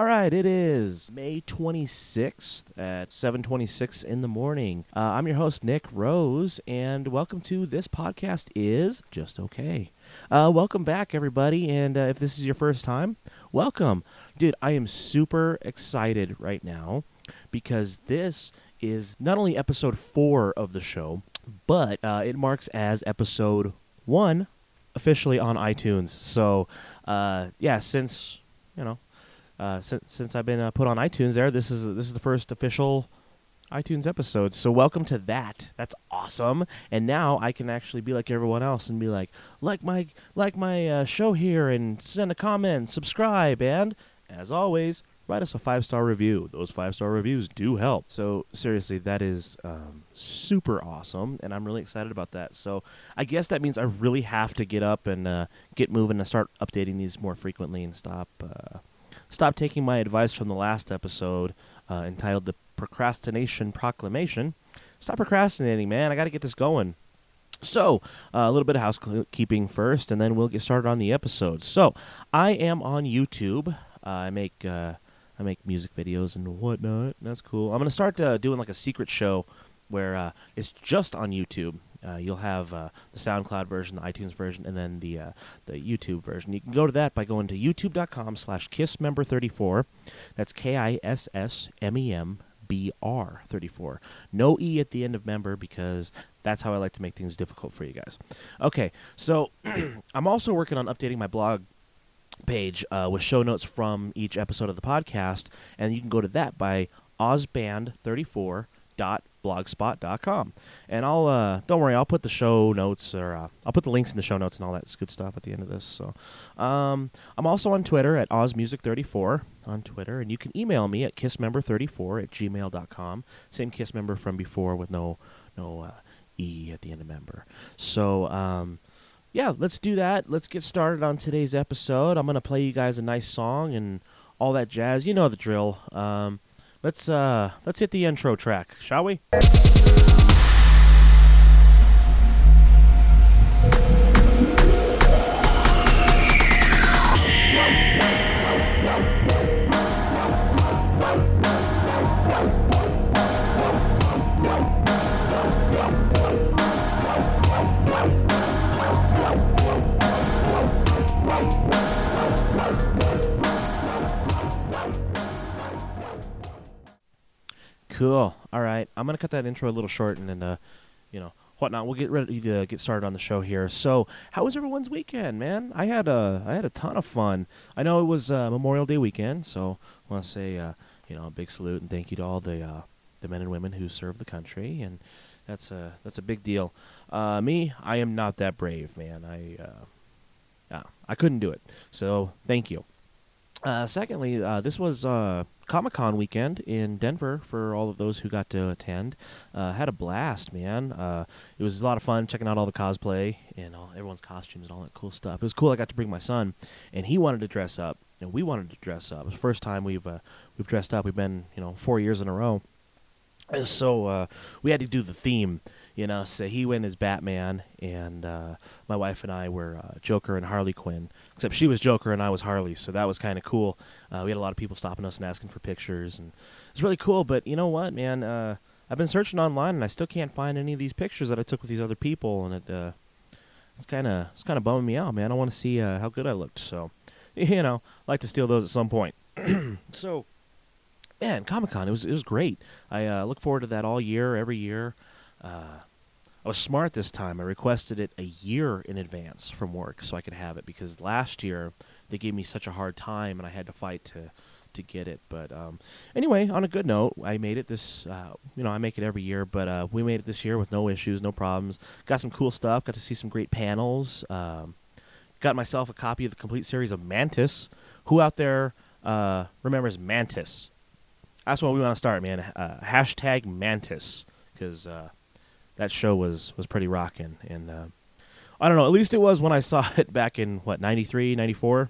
All right, it is May 26th at 7:26 in the morning. I'm your host, Nick Rose, and welcome to This Podcast is Just Okay. Welcome back, everybody, and if this is your first time, welcome. Dude, I am super excited right now because this is not only episode 4 of the show, but it marks as episode 1 officially on iTunes. So, since, you know, since I've been put on iTunes there, this is the first official iTunes episode. So welcome to that. That's awesome. And now I can actually be like everyone else and be like my show here and send a comment, subscribe, and as always, write us a 5-star review. Those 5-star reviews do help. So seriously, that is super awesome, and I'm really excited about that. So I guess that means I really have to get up and get moving and start updating these more frequently and stop taking my advice from the last episode entitled The Procrastination Proclamation. Stop procrastinating, man. I got to get this going. So a little bit of housekeeping first, and then we'll get started on the episode. So I am on YouTube. I make music videos and whatnot. That's cool. I'm going to start doing like a secret show where it's just on YouTube. You'll have the SoundCloud version, the iTunes version, and then the YouTube version. You can go to that by going to youtube.com/kissmember34. That's KISSMEMBR34. No E at the end of member because that's how I like to make things difficult for you guys. Okay, so I'm also working on updating my blog page with show notes from each episode of the podcast, and you can go to that by ozband34.blogspot.com, and I'll don't worry, I'll put the show notes, or I'll put the links in the show notes and all that good stuff at the end of this. So I'm also on Twitter at ozmusic34 on Twitter, and you can email me at kissmember34@gmail.com. same kissmember from before with no E at the end of member. So yeah, let's do that. Let's get started on today's episode. I'm going to play you guys a nice song and all that jazz. You know the drill. Let's hit the intro track, shall we? Cool. All right. I'm going to cut that intro a little short and then, whatnot. We'll get ready to get started on the show here. So how was everyone's weekend, man? I had a ton of fun. I know it was Memorial Day weekend, so I want to say, a big salute and thank you to all the men and women who serve the country, and that's a big deal. Me, I am not that brave, man. I couldn't do it, so thank you. Secondly, this was Comic-Con weekend in Denver for all of those who got to attend. Had a blast, man. It was a lot of fun checking out all the cosplay and everyone's costumes and all that cool stuff. It was cool. I got to bring my son, and he wanted to dress up, and we wanted to dress up. It was the first time we've dressed up. We've been 4 years in a row, and so we had to do the theme. So he went as Batman, and my wife and I were Joker and Harley Quinn, except she was Joker and I was Harley, so that was kind of cool. We had a lot of people stopping us and asking for pictures, and it was really cool. But you know what, man? I've been searching online, and I still can't find any of these pictures that I took with these other people, and it's kind of bumming me out, man. I want to see how good I looked, so I'd like to steal those at some point. So, man, Comic-Con, it was great. I look forward to that all year, every year. I was smart this time. I requested it a year in advance from work so I could have it, because last year they gave me such a hard time and I had to fight to get it. But anyway, on a good note, I made it this, I make it every year, but we made it this year with no issues, no problems. Got some cool stuff. Got to see some great panels. Got myself a copy of the complete series of Mantis. Who out there remembers Mantis? That's where we want to start, man. Hashtag Mantis, because... that show was pretty rockin', and I don't know, at least it was when I saw it back in, 93, 94,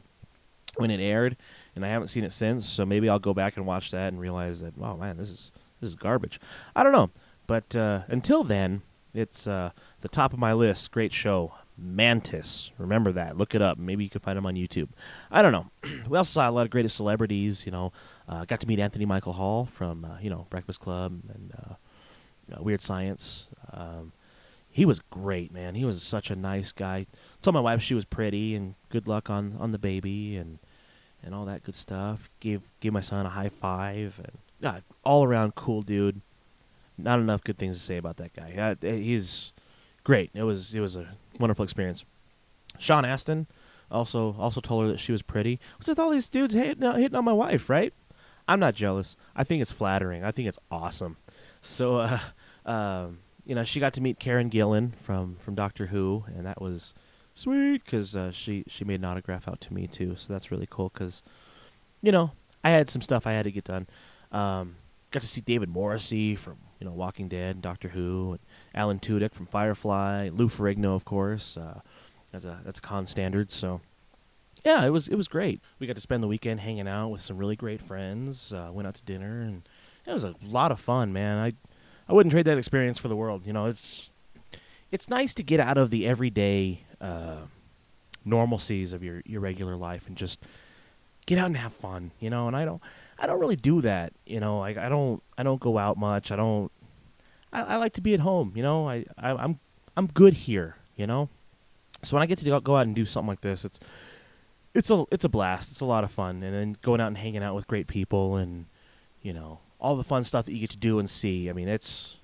when it aired, and I haven't seen it since, so maybe I'll go back and watch that and realize that, wow, man, this is garbage. I don't know, but until then, it's the top of my list, great show, Mantis. Remember that. Look it up. Maybe you can find him on YouTube. I don't know. We also saw a lot of greatest celebrities, you know. Got to meet Anthony Michael Hall from, Breakfast Club and Weird Science. He was great, man. He was such a nice guy. Told my wife she was pretty and good luck on the baby and all that good stuff. Gave my son a high five. And all around cool dude. Not enough good things to say about that guy. He's great. It was a wonderful experience. Sean Astin also told her that she was pretty. What's with all these dudes hitting on my wife, right? I'm not jealous. I think it's flattering. I think it's awesome. So, she got to meet Karen Gillan from Doctor Who, and that was sweet because she made an autograph out to me too. So that's really cool because, I had some stuff I had to get done. Got to see David Morrissey from Walking Dead, and Doctor Who, and Alan Tudyk from Firefly, Lou Ferrigno, of course. That's a con standard, so yeah, it was great. We got to spend the weekend hanging out with some really great friends. Went out to dinner, and it was a lot of fun, man. I wouldn't trade that experience for the world. It's nice to get out of the everyday normalcies of your regular life and just get out and have fun, And I don't really do that, Like I don't go out much. I like to be at home, I'm good here, So when I get to go out and do something like this, it's a blast. It's a lot of fun, and then going out and hanging out with great people, and all the fun stuff that you get to do and see. I mean, it's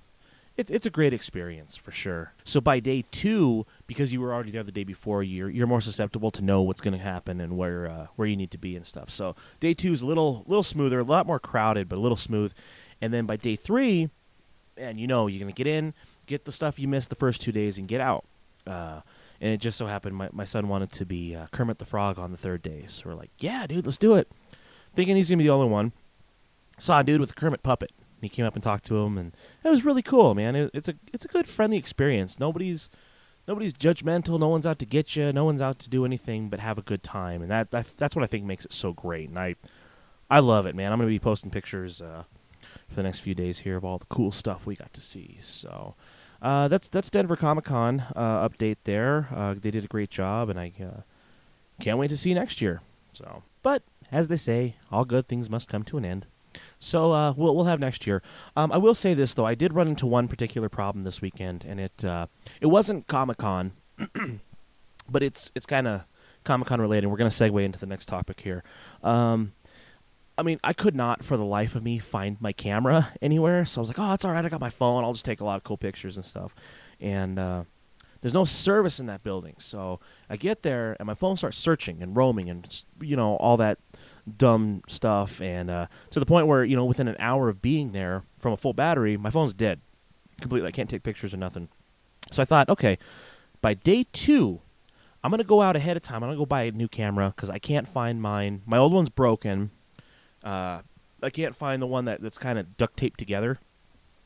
a great experience for sure. So by day two, because you were already there the day before, you're more susceptible to know what's going to happen and where you need to be and stuff. So day two is a little smoother, a lot more crowded, but a little smooth. And then by day three, and you're going to get in, get the stuff you missed the first 2 days, and get out. And it just so happened my son wanted to be Kermit the Frog on the third day. So we're like, yeah, dude, let's do it. Thinking he's going to be the only one. Saw a dude with a Kermit puppet. And he came up and talked to him. And it was really cool, man. It's a good, friendly experience. Nobody's judgmental. No one's out to get you. No one's out to do anything but have a good time. And that's what I think makes it so great. And I love it, man. I'm going to be posting pictures for the next few days here of all the cool stuff we got to see. So that's Denver Comic Con update there. They did a great job, and I can't wait to see next year. So, but as they say, all good things must come to an end. So we'll have next year. I will say this though, I did run into one particular problem this weekend, and it wasn't Comic Con, but it's kind of Comic Con related. We're going to segue into the next topic here. I could not, for the life of me, find my camera anywhere. So I was like, oh, it's all right. I got my phone. I'll just take a lot of cool pictures and stuff. And there's no service in that building. So I get there, and my phone starts searching and roaming and, all that dumb stuff. And to the point where, within an hour of being there from a full battery, my phone's dead completely. I can't take pictures or nothing. So I thought, okay, by day two, I'm going to go out ahead of time. I'm going to go buy a new camera because I can't find mine. My old one's broken. I can't find the one that's kind of duct taped together.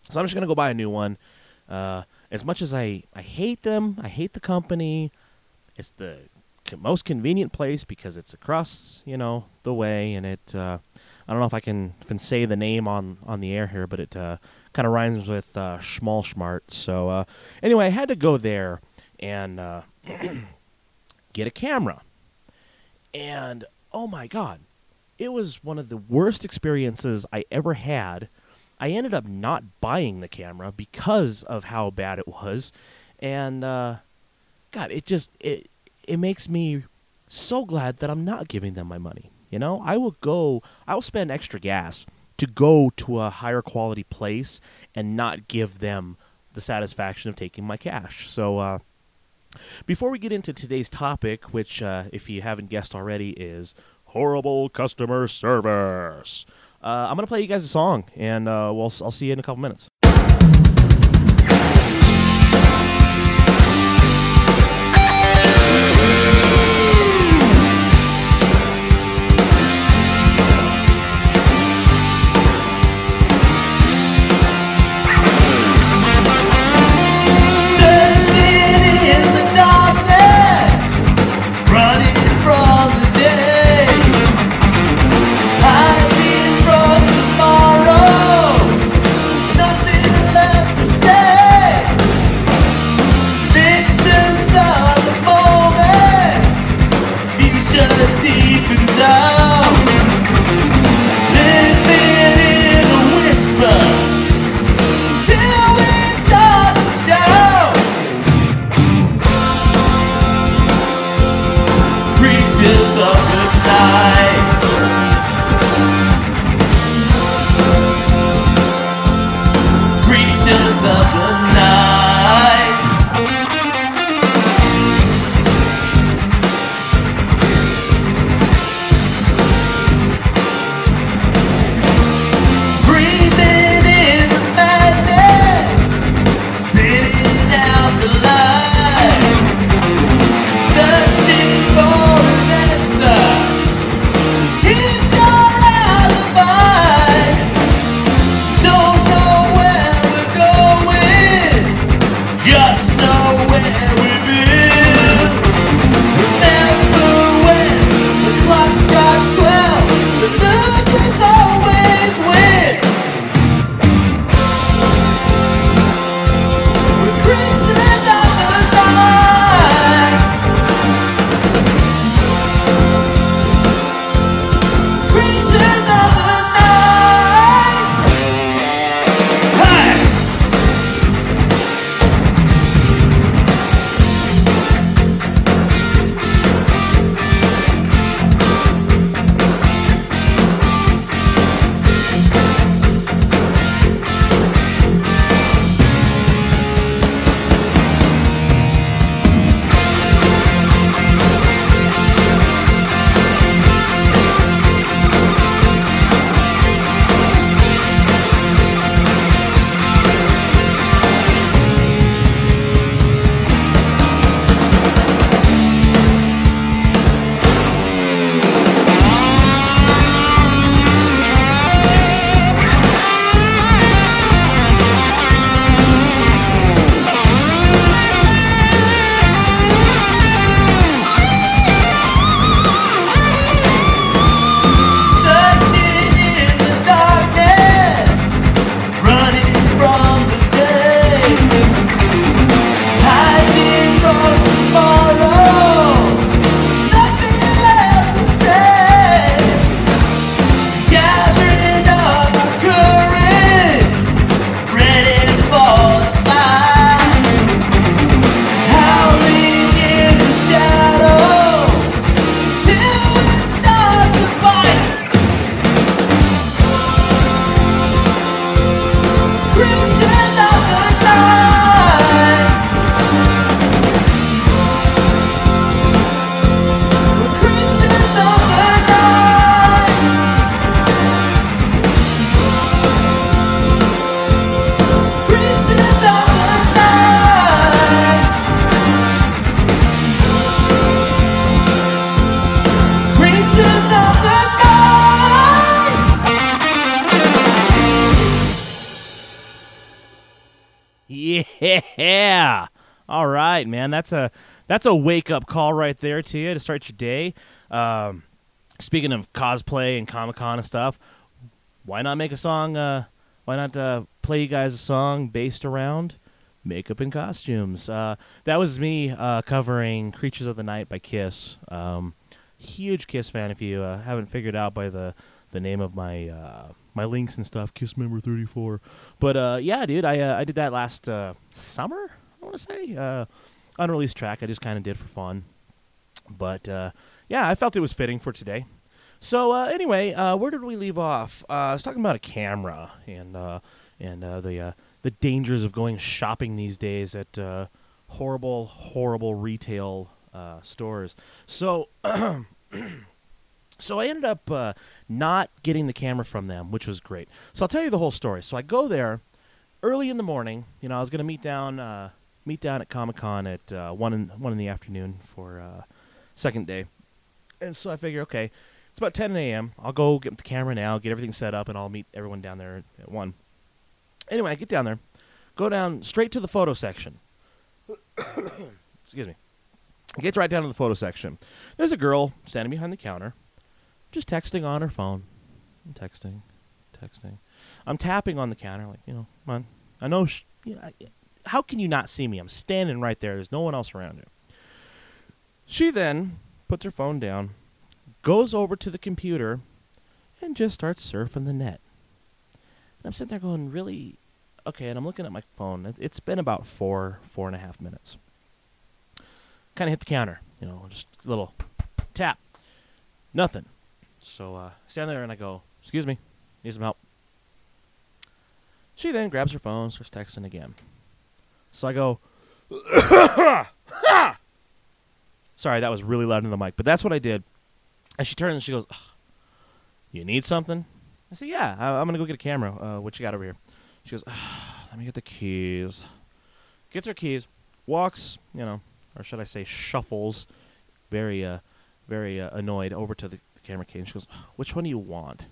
So I'm just going to go buy a new one. As much as I hate them, I hate the company, it's the most convenient place because it's across, the way. And I don't know if I can say the name on the air here, but it kind of rhymes with Schmart. So anyway, I had to go there and get a camera. And, oh, my God. It was one of the worst experiences I ever had. I ended up not buying the camera because of how bad it was. And, God, it makes me so glad that I'm not giving them my money. I will spend extra gas to go to a higher quality place and not give them the satisfaction of taking my cash. So, before we get into today's topic, which, if you haven't guessed already, is horrible customer service. I'm going to play you guys a song, and I'll see you in a couple minutes. Nothing Yeah. All right, man. That's a wake-up call right there to you to start your day. Speaking of cosplay and Comic-Con and stuff, why not make a song? Why not play you guys a song based around makeup and costumes? That was me covering Creatures of the Night by Kiss. Huge Kiss fan. If you haven't figured out by the name of my my links and stuff, kissmember34. But yeah, dude, I did that last summer, I want to say. Unreleased track I just kind of did for fun. But yeah, I felt it was fitting for today. So anyway, where did we leave off? I was talking about a camera and the dangers of going shopping these days at horrible, horrible retail stores. So so I ended up not getting the camera from them, which was great. So I'll tell you the whole story. So I go there early in the morning. You know, I was going to meet down at Comic-Con at 1 in the afternoon for second day. And so I figure, okay, it's about 10 a.m. I'll go get the camera now, get everything set up, and I'll meet everyone down there at 1. Anyway, I get down there, go down straight to the photo section. Excuse me. I get right down to the photo section. There's a girl standing behind the counter, just texting on her phone. Texting. I'm tapping on the counter, like, you know, come on. I know, how can you not see me? I'm standing right there. There's no one else around you. She then puts her phone down, goes over to the computer, and just starts surfing the net. And I'm sitting there going, really? Okay, and I'm looking at my phone. It's been about four and a half minutes. Kind of hit the counter, you know, just a little tap. Nothing. So I stand there and I go, excuse me, need some help. She then grabs her phone, starts texting again. So I go, sorry, that was really loud in the mic, but that's what I did. And she turns and she goes, you need something? I said, yeah, I'm going to go get a camera. What you got over here? She goes, let me get the keys. Gets her keys, walks, you know, or should I say shuffles, very, very annoyed over to the camera case. And she goes, which one do you want?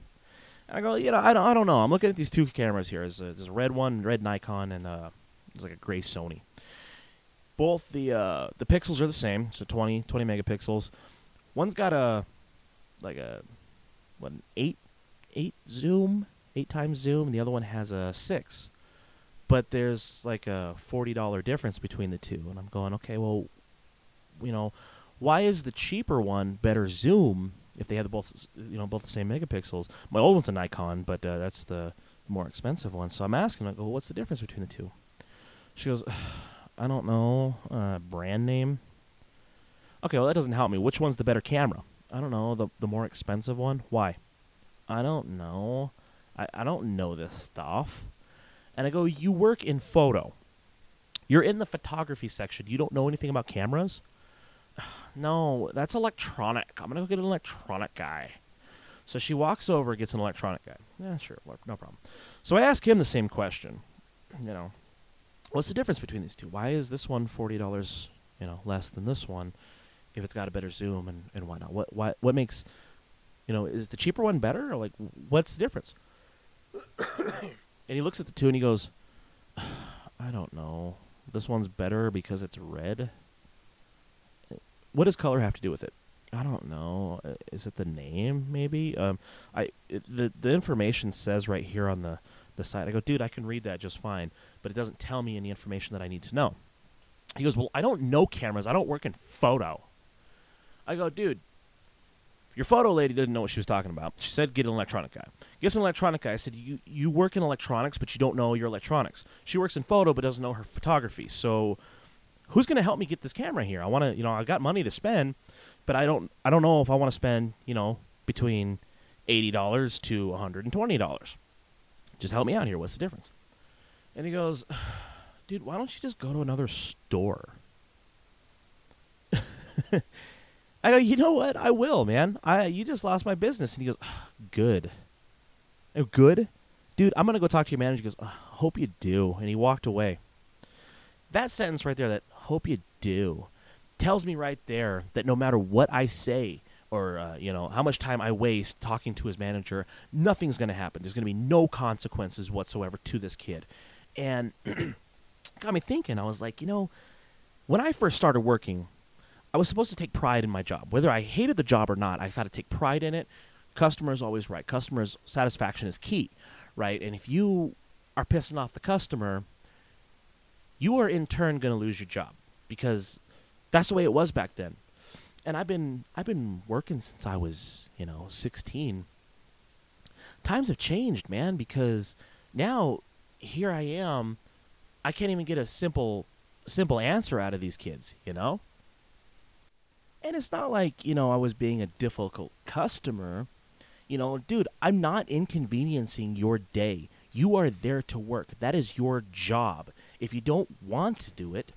And I go, you know, I don't know. I'm looking at these two cameras here. There's a red one, red Nikon, and it's like a gray Sony. Both the pixels are the same, so 20 megapixels. One's got an 8 zoom, 8 times zoom, and the other one has a 6. But there's like a $40 difference between the two, and I'm going, okay, well, you know, why is the cheaper one better zoom if they have both the same megapixels? My old one's a Nikon, but that's the more expensive one. So I'm asking, I go, what's the difference between the two? She goes, I don't know, brand name. Okay, well, that doesn't help me. Which one's the better camera? I don't know, the more expensive one. Why? I don't know. I don't know this stuff. And I go, you work in photo. You're in the photography section. You don't know anything about cameras? No, that's electronic. I'm going to go get an electronic guy. So she walks over, gets an electronic guy. Yeah, sure, no problem. So I ask him the same question, you know. What's the difference between these two? Why is this one $40, you know, less than this one if it's got a better zoom and whatnot? What makes, you know, is the cheaper one better? Or like, what's the difference? And he looks at the two and he goes, I don't know. This one's better because it's red. What does color have to do with it? I don't know. Is it the name maybe? The information says right here on the site. I go, dude, I can read that just fine, but it doesn't tell me any information that I need to know. He goes, well, I don't know cameras. I don't work in photo. I go, dude, your photo lady didn't know what she was talking about. She said, get an electronic guy. Gets an electronic guy. I said, you work in electronics, but you don't know your electronics. She works in photo, but doesn't know her photography. So who's going to help me get this camera here? I want to, you know, I got money to spend, but I don't know if I want to spend, you know, between $80 to $120. Just help me out here. What's the difference? And he goes, dude, why don't you just go to another store? I go, you know what? I will, man. You just lost my business. And he goes, good. I go, good? Dude, I'm going to go talk to your manager. He goes, hope you do. And he walked away. That sentence right there, that hope you do, tells me right there that no matter what I say, or, you know, how much time I waste talking to his manager, nothing's going to happen. There's going to be no consequences whatsoever to this kid. And got me thinking. I was like, you know, when I first started working, I was supposed to take pride in my job. Whether I hated the job or not, I had to take pride in it. Customer is always right. Customer satisfaction is key, right? And if you are pissing off the customer, you are in turn going to lose your job, because that's the way it was back then. And I've been working since I was, 16. Times have changed, man, because now here I am. I can't even get a simple answer out of these kids, And it's not like, I was being a difficult customer. Dude, I'm not inconveniencing your day. You are there to work. That is your job. If you don't want to do it,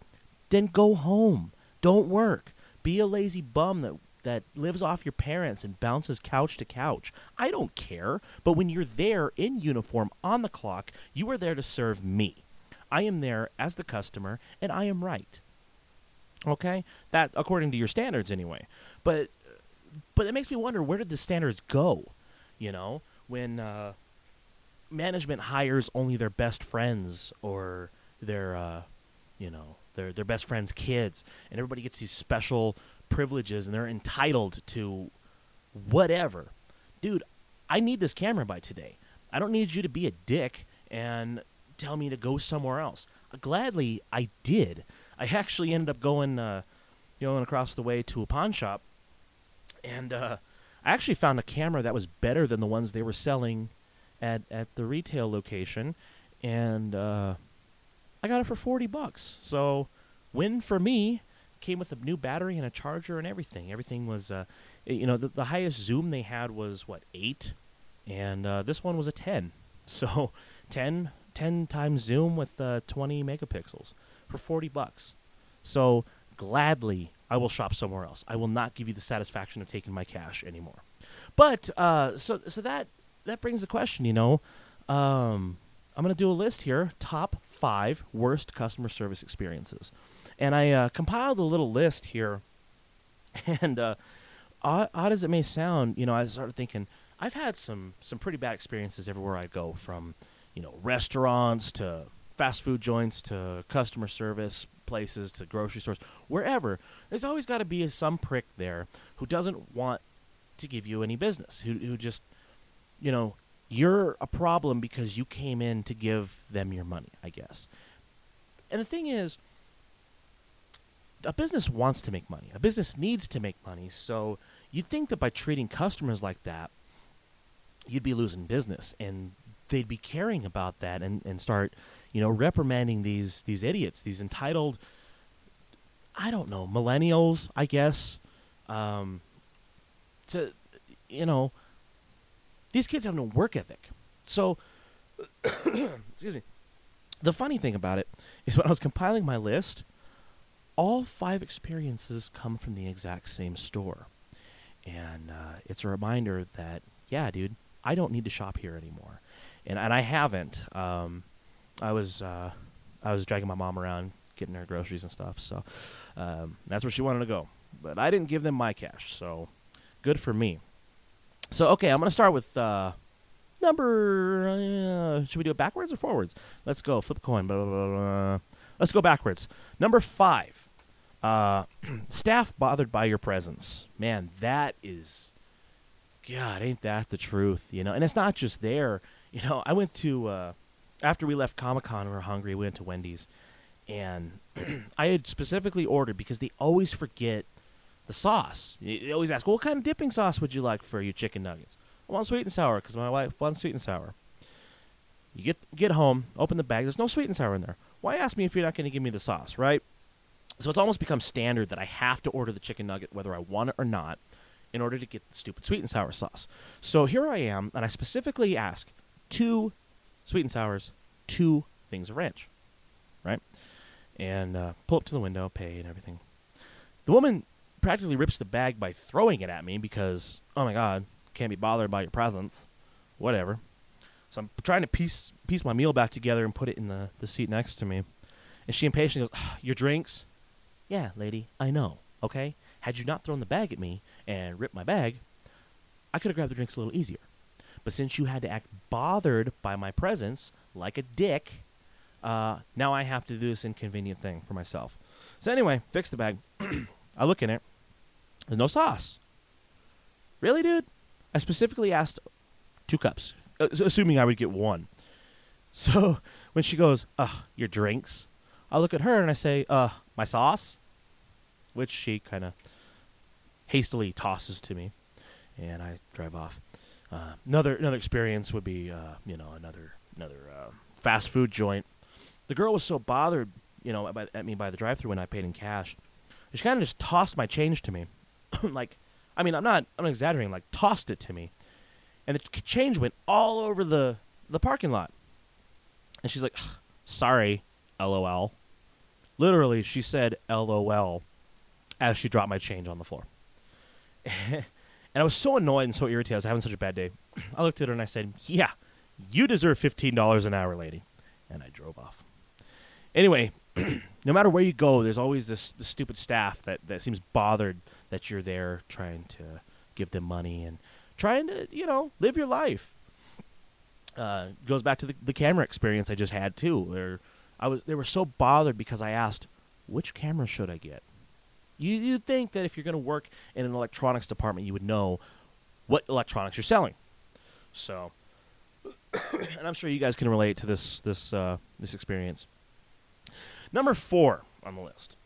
then go home. Don't work. Be a lazy bum that lives off your parents and bounces couch to couch. I don't care. But when you're there in uniform on the clock, you are there to serve me. I am there as the customer, and I am right. Okay? That, according to your standards, anyway. But it makes me wonder, where did the standards go? When management hires only their best friends or their, their best friend's kids, and everybody gets these special privileges, and they're entitled to whatever. Dude, I need this camera by today. I don't need you to be a dick and tell me to go somewhere else. Gladly, I did. I actually ended up going, across the way to a pawn shop, and I actually found a camera that was better than the ones they were selling at the retail location, and I got it for $40. So, win for me. Came with a new battery and a charger and everything. Everything was, the highest zoom they had was, 8? And this one was a 10. So, 10 times zoom with 20 megapixels for $40. So, gladly, I will shop somewhere else. I will not give you the satisfaction of taking my cash anymore. But, so that brings the question, I'm going to do a list here, top 5 worst customer service experiences. And I compiled a little list here, and odd as it may sound, I started thinking, I've had some pretty bad experiences everywhere I go, from, restaurants to fast food joints to customer service places to grocery stores, wherever. There's always got to be some prick there who doesn't want to give you any business, who just, you're a problem because you came in to give them your money, I guess. And the thing is, a business wants to make money. A business needs to make money. So you'd think that by treating customers like that, you'd be losing business, and they'd be caring about that and start, reprimanding these idiots, these entitled, I don't know, millennials, I guess, these kids have no work ethic. So, excuse me. The funny thing about it is, when I was compiling my list, all 5 experiences come from the exact same store. And it's a reminder that, yeah, dude, I don't need to shop here anymore. And I haven't. I was dragging my mom around, getting her groceries and stuff. So that's where she wanted to go. But I didn't give them my cash, so good for me. So, okay, I'm going to start with number... should we do it backwards or forwards? Let's go. Flip a coin. Blah, blah, blah, blah. Let's go backwards. Number 5. Staff bothered by your presence. Man, that is... God, ain't that the truth, And it's not just there. I went to... after we left Comic-Con, we were hungry. We went to Wendy's. And I had specifically ordered, because they always forget... the sauce. They always ask, well, what kind of dipping sauce would you like for your chicken nuggets? I want sweet and sour, because my wife wants sweet and sour. You get home, open the bag, there's no sweet and sour in there. Why ask me if you're not going to give me the sauce, right? So it's almost become standard that I have to order the chicken nugget, whether I want it or not, in order to get the stupid sweet and sour sauce. So here I am, and I specifically ask 2 sweet and sours, 2 things of ranch, right? And pull up to the window, pay and everything. The woman... practically rips the bag by throwing it at me because, oh my God, can't be bothered by your presence, whatever. So I'm trying to piece my meal back together and put it in the seat next to me. And she impatiently goes, your drinks? Yeah, lady, I know, okay? Had you not thrown the bag at me and ripped my bag, I could have grabbed the drinks a little easier. But since you had to act bothered by my presence like a dick, Now I have to do this inconvenient thing for myself. So anyway, fix the bag. I look in it. There's no sauce. Really, dude? I specifically asked 2 cups, assuming I would get 1. So when she goes, your drinks? I look at her and I say, my sauce? Which she kind of hastily tosses to me. And I drive off. Another experience would be, another fast food joint. The girl was so bothered, at me by the drive-thru when I paid in cash. She kind of just tossed my change to me. I'm not exaggerating. Like, tossed it to me. And the change went all over the parking lot. And she's like, sorry, LOL. Literally, she said LOL as she dropped my change on the floor. And I was so annoyed and so irritated. I was having such a bad day. I looked at her and I said, yeah, you deserve $15 an hour, lady. And I drove off. Anyway, no matter where you go, there's always this stupid staff that seems bothered that you're there trying to give them money and trying to, live your life. Goes back to the camera experience I just had, too. They were so bothered because I asked, which camera should I get? You think that if you're going to work in an electronics department, you would know what electronics you're selling. So, and I'm sure you guys can relate to this experience. Number 4 on the list,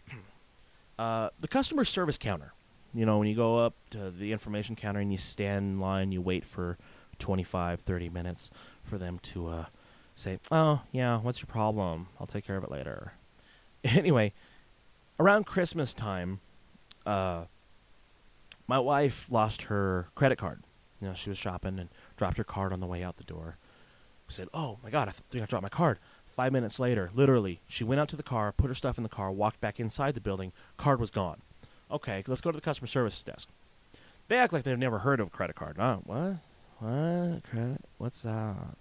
the customer service counter. When you go up to the information counter and you stand in line, you wait for 25, 30 minutes for them to say, oh, yeah, what's your problem? I'll take care of it later. Anyway, around Christmas time, my wife lost her credit card. She was shopping and dropped her card on the way out the door. I said, oh, my God, I think I dropped my card. 5 minutes later, literally, she went out to the car, put her stuff in the car, walked back inside the building. Card was gone. Okay, let's go to the customer service desk. They act like they've never heard of a credit card. What? Credit? What's that?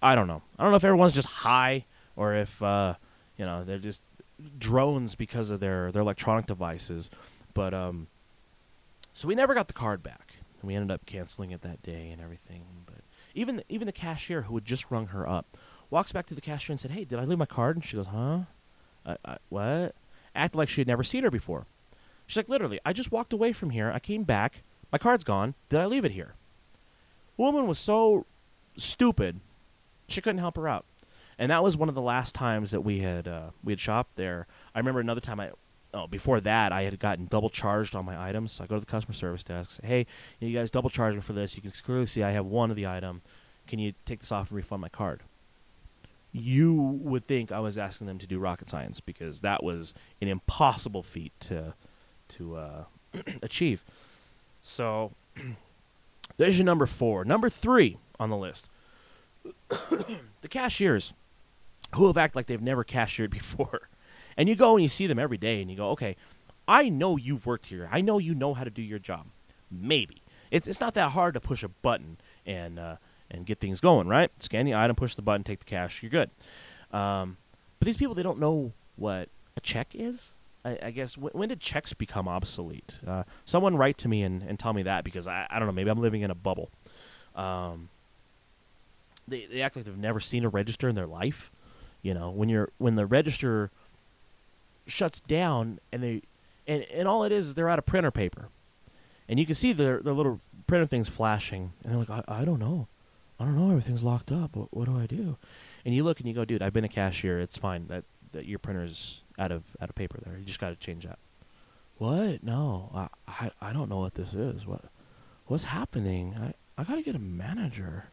I don't know. I don't know if everyone's just high or if, they're just drones because of their electronic devices. But, so we never got the card back. We ended up canceling it that day and everything. But even the cashier who had just rung her up walks back to the cashier and said, hey, did I leave my card? And she goes, huh? What? Acted like she had never seen her before. She's like, literally, I just walked away from here. I came back. My card's gone. Did I leave it here? The woman was so stupid, she couldn't help her out. And that was one of the last times that we had shopped there. I remember another time before that, I had gotten double charged on my items. So I go to the customer service desk, say, hey, you guys double charged me for this. You can clearly see I have one of the item. Can you take this off and refund my card? You would think I was asking them to do rocket science because that was an impossible feat to achieve. So there's your number 4. Number 3 on the list. The cashiers who have acted like they've never cashiered before. And you go and you see them every day and you go, okay, I know you've worked here. I know you know how to do your job. Maybe. It's not that hard to push a button and get things going, right? Scan the item, push the button, take the cash, you're good. But these people, they don't know what a check is. I guess, when did checks become obsolete? Someone write to me and tell me that because I don't know, maybe I'm living in a bubble. They act like they've never seen a register in their life. When the register shuts down and all it is they're out of printer paper. And you can see their little printer things flashing. And they're like, I don't know. I don't know. Everything's locked up. What do I do? And you look and you go, dude, I've been a cashier. It's fine. That your printer's out of paper there. You just got to change that. What? No. I don't know what this is. What's happening? I got to get a manager.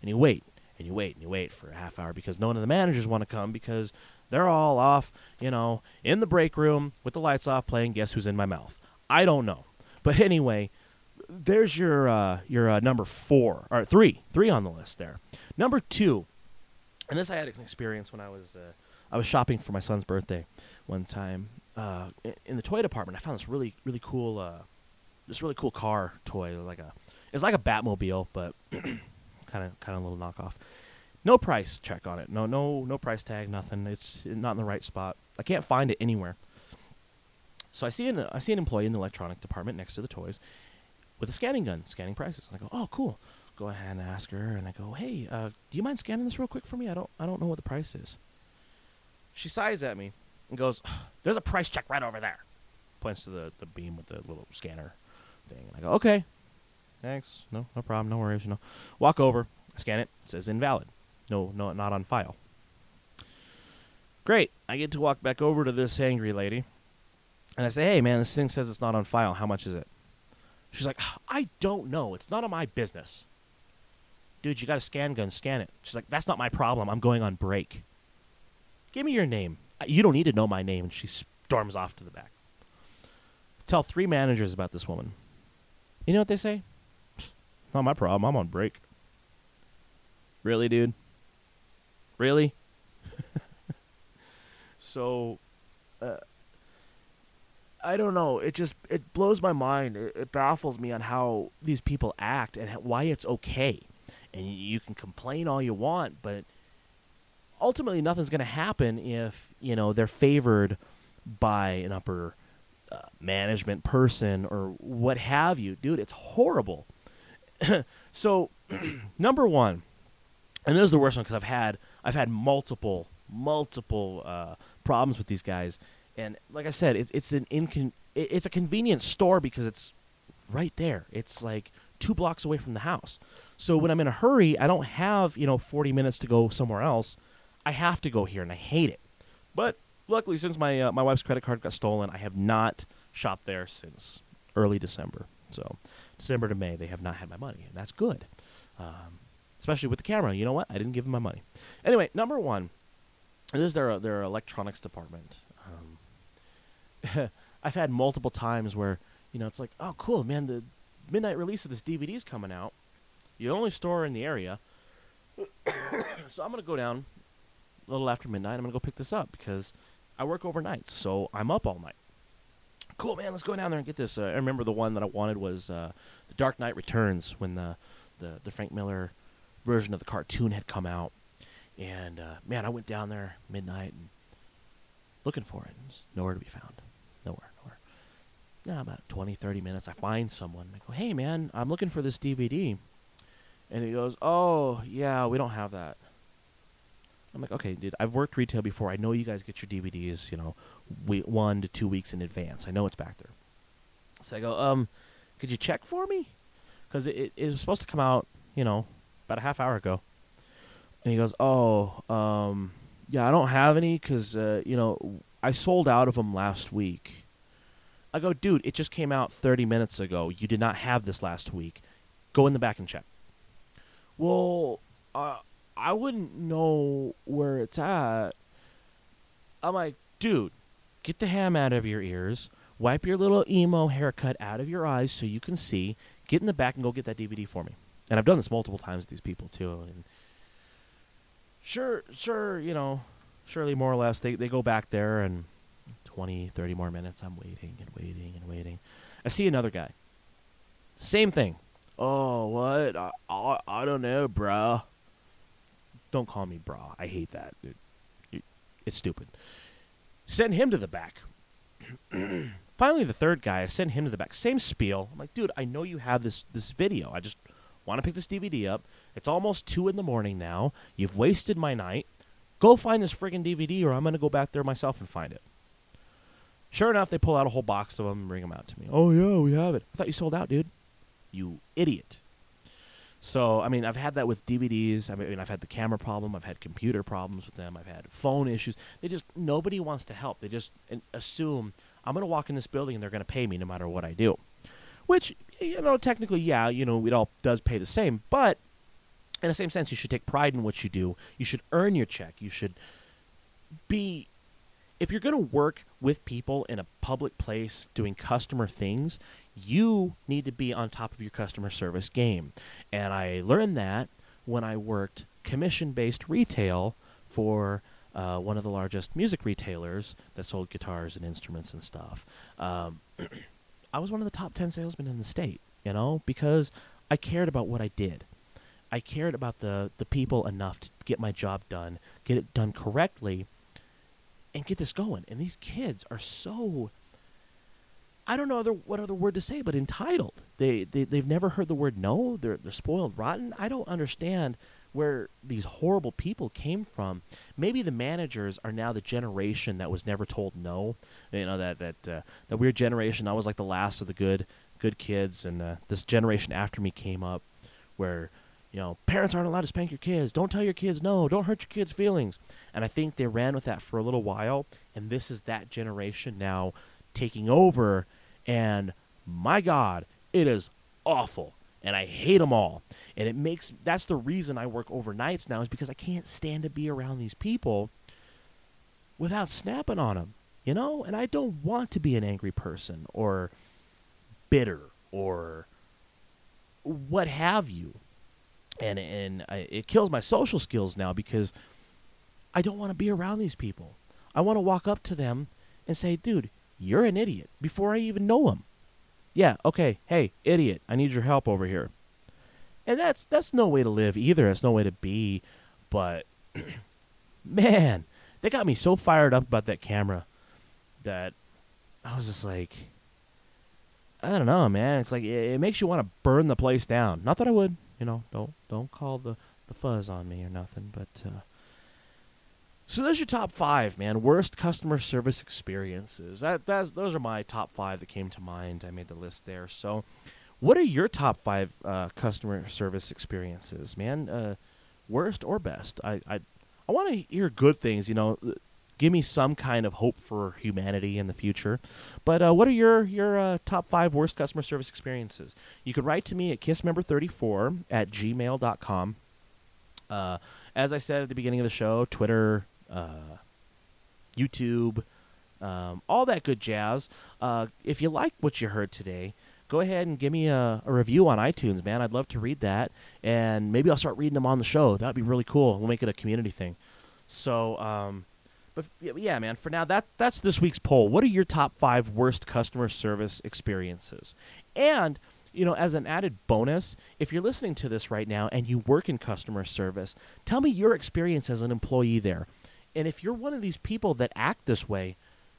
And you wait. And you wait. And you wait for a half hour because none of the managers want to come because they're all off, in the break room with the lights off playing Guess Who's in My Mouth. I don't know. But anyway, there's your number 4 or 3 on the list there. Number 2, and this I had an experience when I was shopping for my son's birthday one time in the toy department. I found this really really cool car toy, it's like a Batmobile, but kind of a little knockoff. No price check on it. No price tag. Nothing. It's not in the right spot. I can't find it anywhere. So I see an employee in the electronic department next to the toys with a scanning gun, scanning prices. And I go, oh, cool. go ahead and ask her, and I go, hey, do you mind scanning this real quick for me? I don't know what the price is. She sighs at me and goes, there's a price check right over there. Points to the beam with the little scanner thing. And I go, okay, thanks. No problem. No worries. You know, walk over, scan it. It says invalid. No, not on file. Great. I get to walk back over to this angry lady, and I say, hey, man, this thing says it's not on file. How much is it? She's like, I don't know. It's none of my business. Dude, you got a scan gun. Scan it. She's like, that's not my problem. I'm going on break. Give me your name. You don't need to know my name. And she storms off to the back. Tell 3 managers about this woman. You know what they say? Not my problem. I'm on break. Really, dude? Really? So, I don't know. It blows my mind. It baffles me on how these people act and why it's okay. And you can complain all you want, but ultimately nothing's going to happen if, you know, they're favored by an upper management person or what have you. Dude, it's horrible. So, number one, and this is the worst one because I've had multiple problems with these guys. And like I said, it's a convenience store because it's right there. It's like 2 blocks away from the house. So when I'm in a hurry, I don't have, 40 minutes to go somewhere else. I have to go here, and I hate it. But luckily, since my my wife's credit card got stolen, I have not shopped there since early December. So December to May, they have not had my money, and that's good. Especially with the camera. You know what? I didn't give them my money. Anyway, number one, this is their electronics department. I've had multiple times where, it's like, oh, cool, man, the midnight release of this DVD is coming out. You're the only store in the area. So I'm going to go down a little after midnight. I'm going to go pick this up because I work overnight, so I'm up all night. Cool, man, let's go down there and get this. I remember the one that I wanted was The Dark Knight Returns when the Frank Miller version of the cartoon had come out. And, man, I went down there midnight and looking for it. It's nowhere to be found. Nowhere. Now, about 20, 30 minutes, I find someone. I go, hey, man, I'm looking for this DVD. And he goes, oh, yeah, we don't have that. I'm like, okay, dude, I've worked retail before. I know you guys get your DVDs, 1 to 2 weeks in advance. I know it's back there. So I go, could you check for me? Because it was supposed to come out, about a half hour ago. And he goes, oh, yeah, I don't have any because, I sold out of them last week. I go, dude, it just came out 30 minutes ago. You did not have this last week. Go in the back and check. Well, I wouldn't know where it's at. I'm like, dude, get the ham out of your ears. Wipe your little emo haircut out of your eyes so you can see. Get in the back and go get that DVD for me. And I've done this multiple times with these people, too. And sure, surely more or less they go back there, and 20, 30 more minutes I'm waiting. I see another guy. Same thing. Oh, what? I don't know, bro. Don't call me bro. I hate that. It's stupid. Send him to the back. Finally, the third guy, I send him to the back. Same spiel. I'm like, dude, I know you have this video. I just want to pick this DVD up. It's almost 2 a.m. now. You've wasted my night. Go find this friggin' DVD, or I'm going to go back there myself and find it. Sure enough, they pull out a whole box of them and bring them out to me. Oh, yeah, we have it. I thought you sold out, dude. You idiot. So, I mean, I've had that with DVDs. I mean, I've had the camera problem. I've had computer problems with them. I've had phone issues. Nobody wants to help. They just assume, I'm going to walk in this building and they're going to pay me no matter what I do. Which, technically, yeah, it all does pay the same, but in the same sense, you should take pride in what you do. You should earn your check. You should be... If you're going to work with people in a public place doing customer things, you need to be on top of your customer service game. And I learned that when I worked commission-based retail for one of the largest music retailers that sold guitars and instruments and stuff. I was one of the top 10 salesmen in the state, because I cared about what I did. I cared about the people enough to get my job done, get it done correctly, and get this going. And these kids are so – I don't know what other word to say but entitled. They've never heard the word no. They're spoiled rotten. I don't understand where these horrible people came from. Maybe the managers are now the generation that was never told no. You know, that weird generation. I was like the last of the good kids, and this generation after me came up where, you know, parents aren't allowed to spank your kids. Don't tell your kids no. Don't hurt your kids' feelings. And I think they ran with that for a little while, and this is that generation now taking over, and my God, it is awful. And I hate them all. And that's the reason I work overnights now, is because I can't stand to be around these people without snapping on them, you know? And I don't want to be an angry person or bitter or what have you. And it kills my social skills now because I don't want to be around these people. I want to walk up to them and say, dude, you're an idiot, before I even know him. Yeah, okay, hey, idiot, I need your help over here. And that's no way to live either. That's no way to be. But, man, they got me so fired up about that camera that I was just like, I don't know, man. It's like it makes you want to burn the place down. Not that I would. You know, don't call the fuzz on me or nothing, but so there's your top 5, man. Worst customer service experiences. Those are my top 5 that came to mind. I made the list there. So, what are your top 5 customer service experiences, man? Worst or best? I want to hear good things. You know, give me some kind of hope for humanity in the future. But what are your top 5 worst customer service experiences? You can write to me at kissmember34@gmail.com. As I said at the beginning of the show, Twitter, YouTube, all that good jazz. If you like what you heard today, go ahead and give me a review on iTunes, man. I'd love to read that. And maybe I'll start reading them on the show. That'd be really cool. We'll make it a community thing. So, but yeah, man, for now, that's this week's poll. What are your top 5 worst customer service experiences? And, you know, as an added bonus, if you're listening to this right now and you work in customer service, tell me your experience as an employee there. And if you're one of these people that act this way,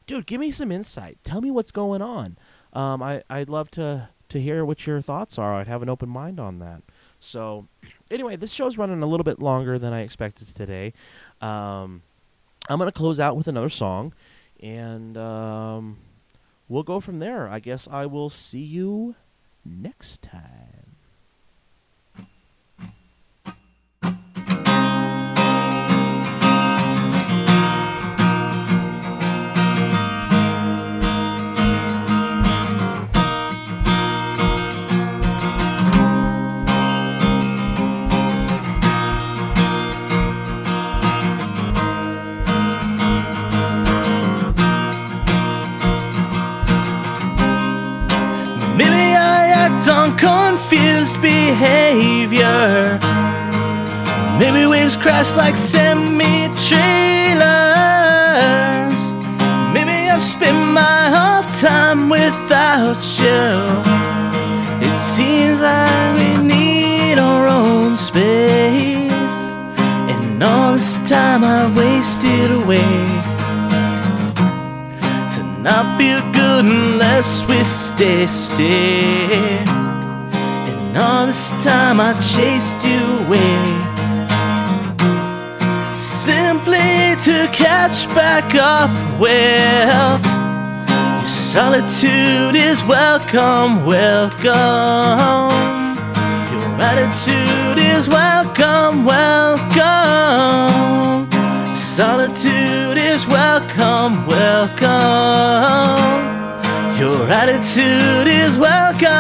dude, give me some insight. Tell me what's going on. I'd love to hear what your thoughts are. I'd have an open mind on that. So, anyway, this show's running a little bit longer than I expected today. I'm going to close out with another song, and we'll go from there. I guess I will see you next time. On confused behavior, maybe waves crash like semi-trailers. Maybe I spend my whole time without you. It seems like we need our own space, and all this time I've wasted away to not feel good unless we stay. And all this time I chased you away, simply to catch back up with. Your solitude is welcome, welcome. Your attitude is welcome, welcome. Your solitude is welcome, welcome. Your attitude is welcome.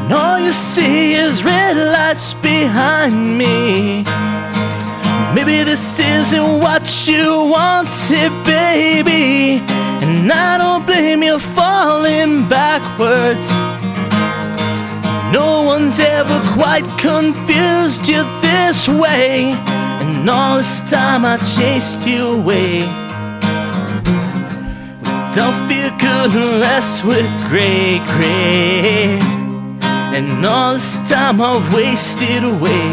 And all you see is red lights behind me. Maybe this isn't what you wanted, baby. And I don't blame you falling backwards. No one's ever quite confused you this way, and all this time I chased you away. We don't feel good unless we're gray, gray. and all this time I wasted away.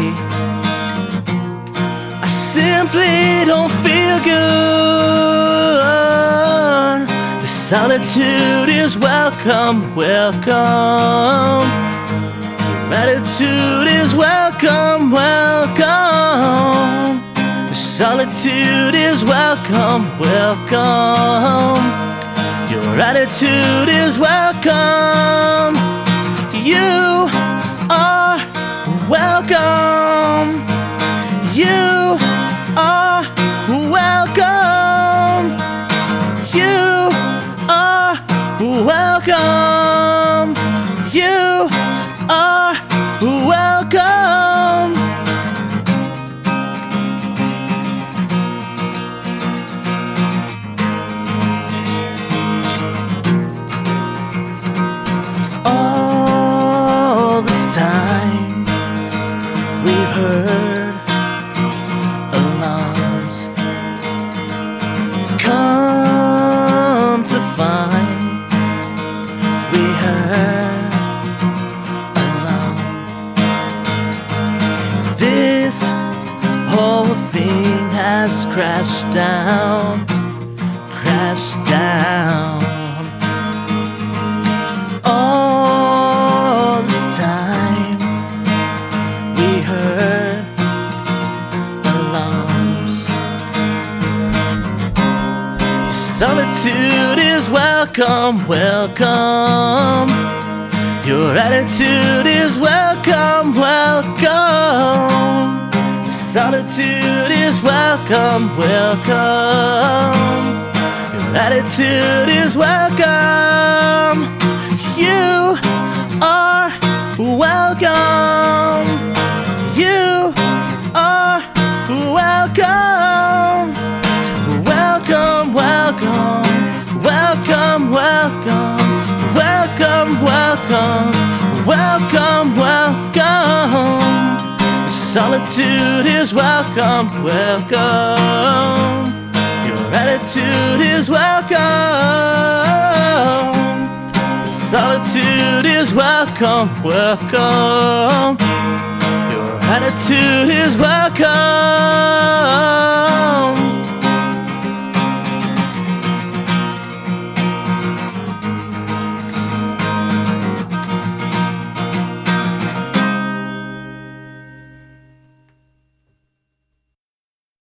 I simply don't feel good. The solitude is welcome, welcome. Gratitude is welcome, welcome. The solitude is welcome, welcome. Your attitude is welcome. You are welcome. You are welcome. You are welcome. You are welcome. Time we've heard alarms, come to find we heard alarm. This whole thing has crashed down, crashed down. Solitude is welcome, welcome. Your attitude is welcome, welcome. Solitude is welcome, welcome. Your attitude is welcome. You are welcome. You are welcome. Welcome, welcome, welcome, welcome, welcome, welcome, welcome, welcome. Solitude is welcome, welcome. Your attitude is welcome. Solitude is welcome, welcome. Your attitude is welcome.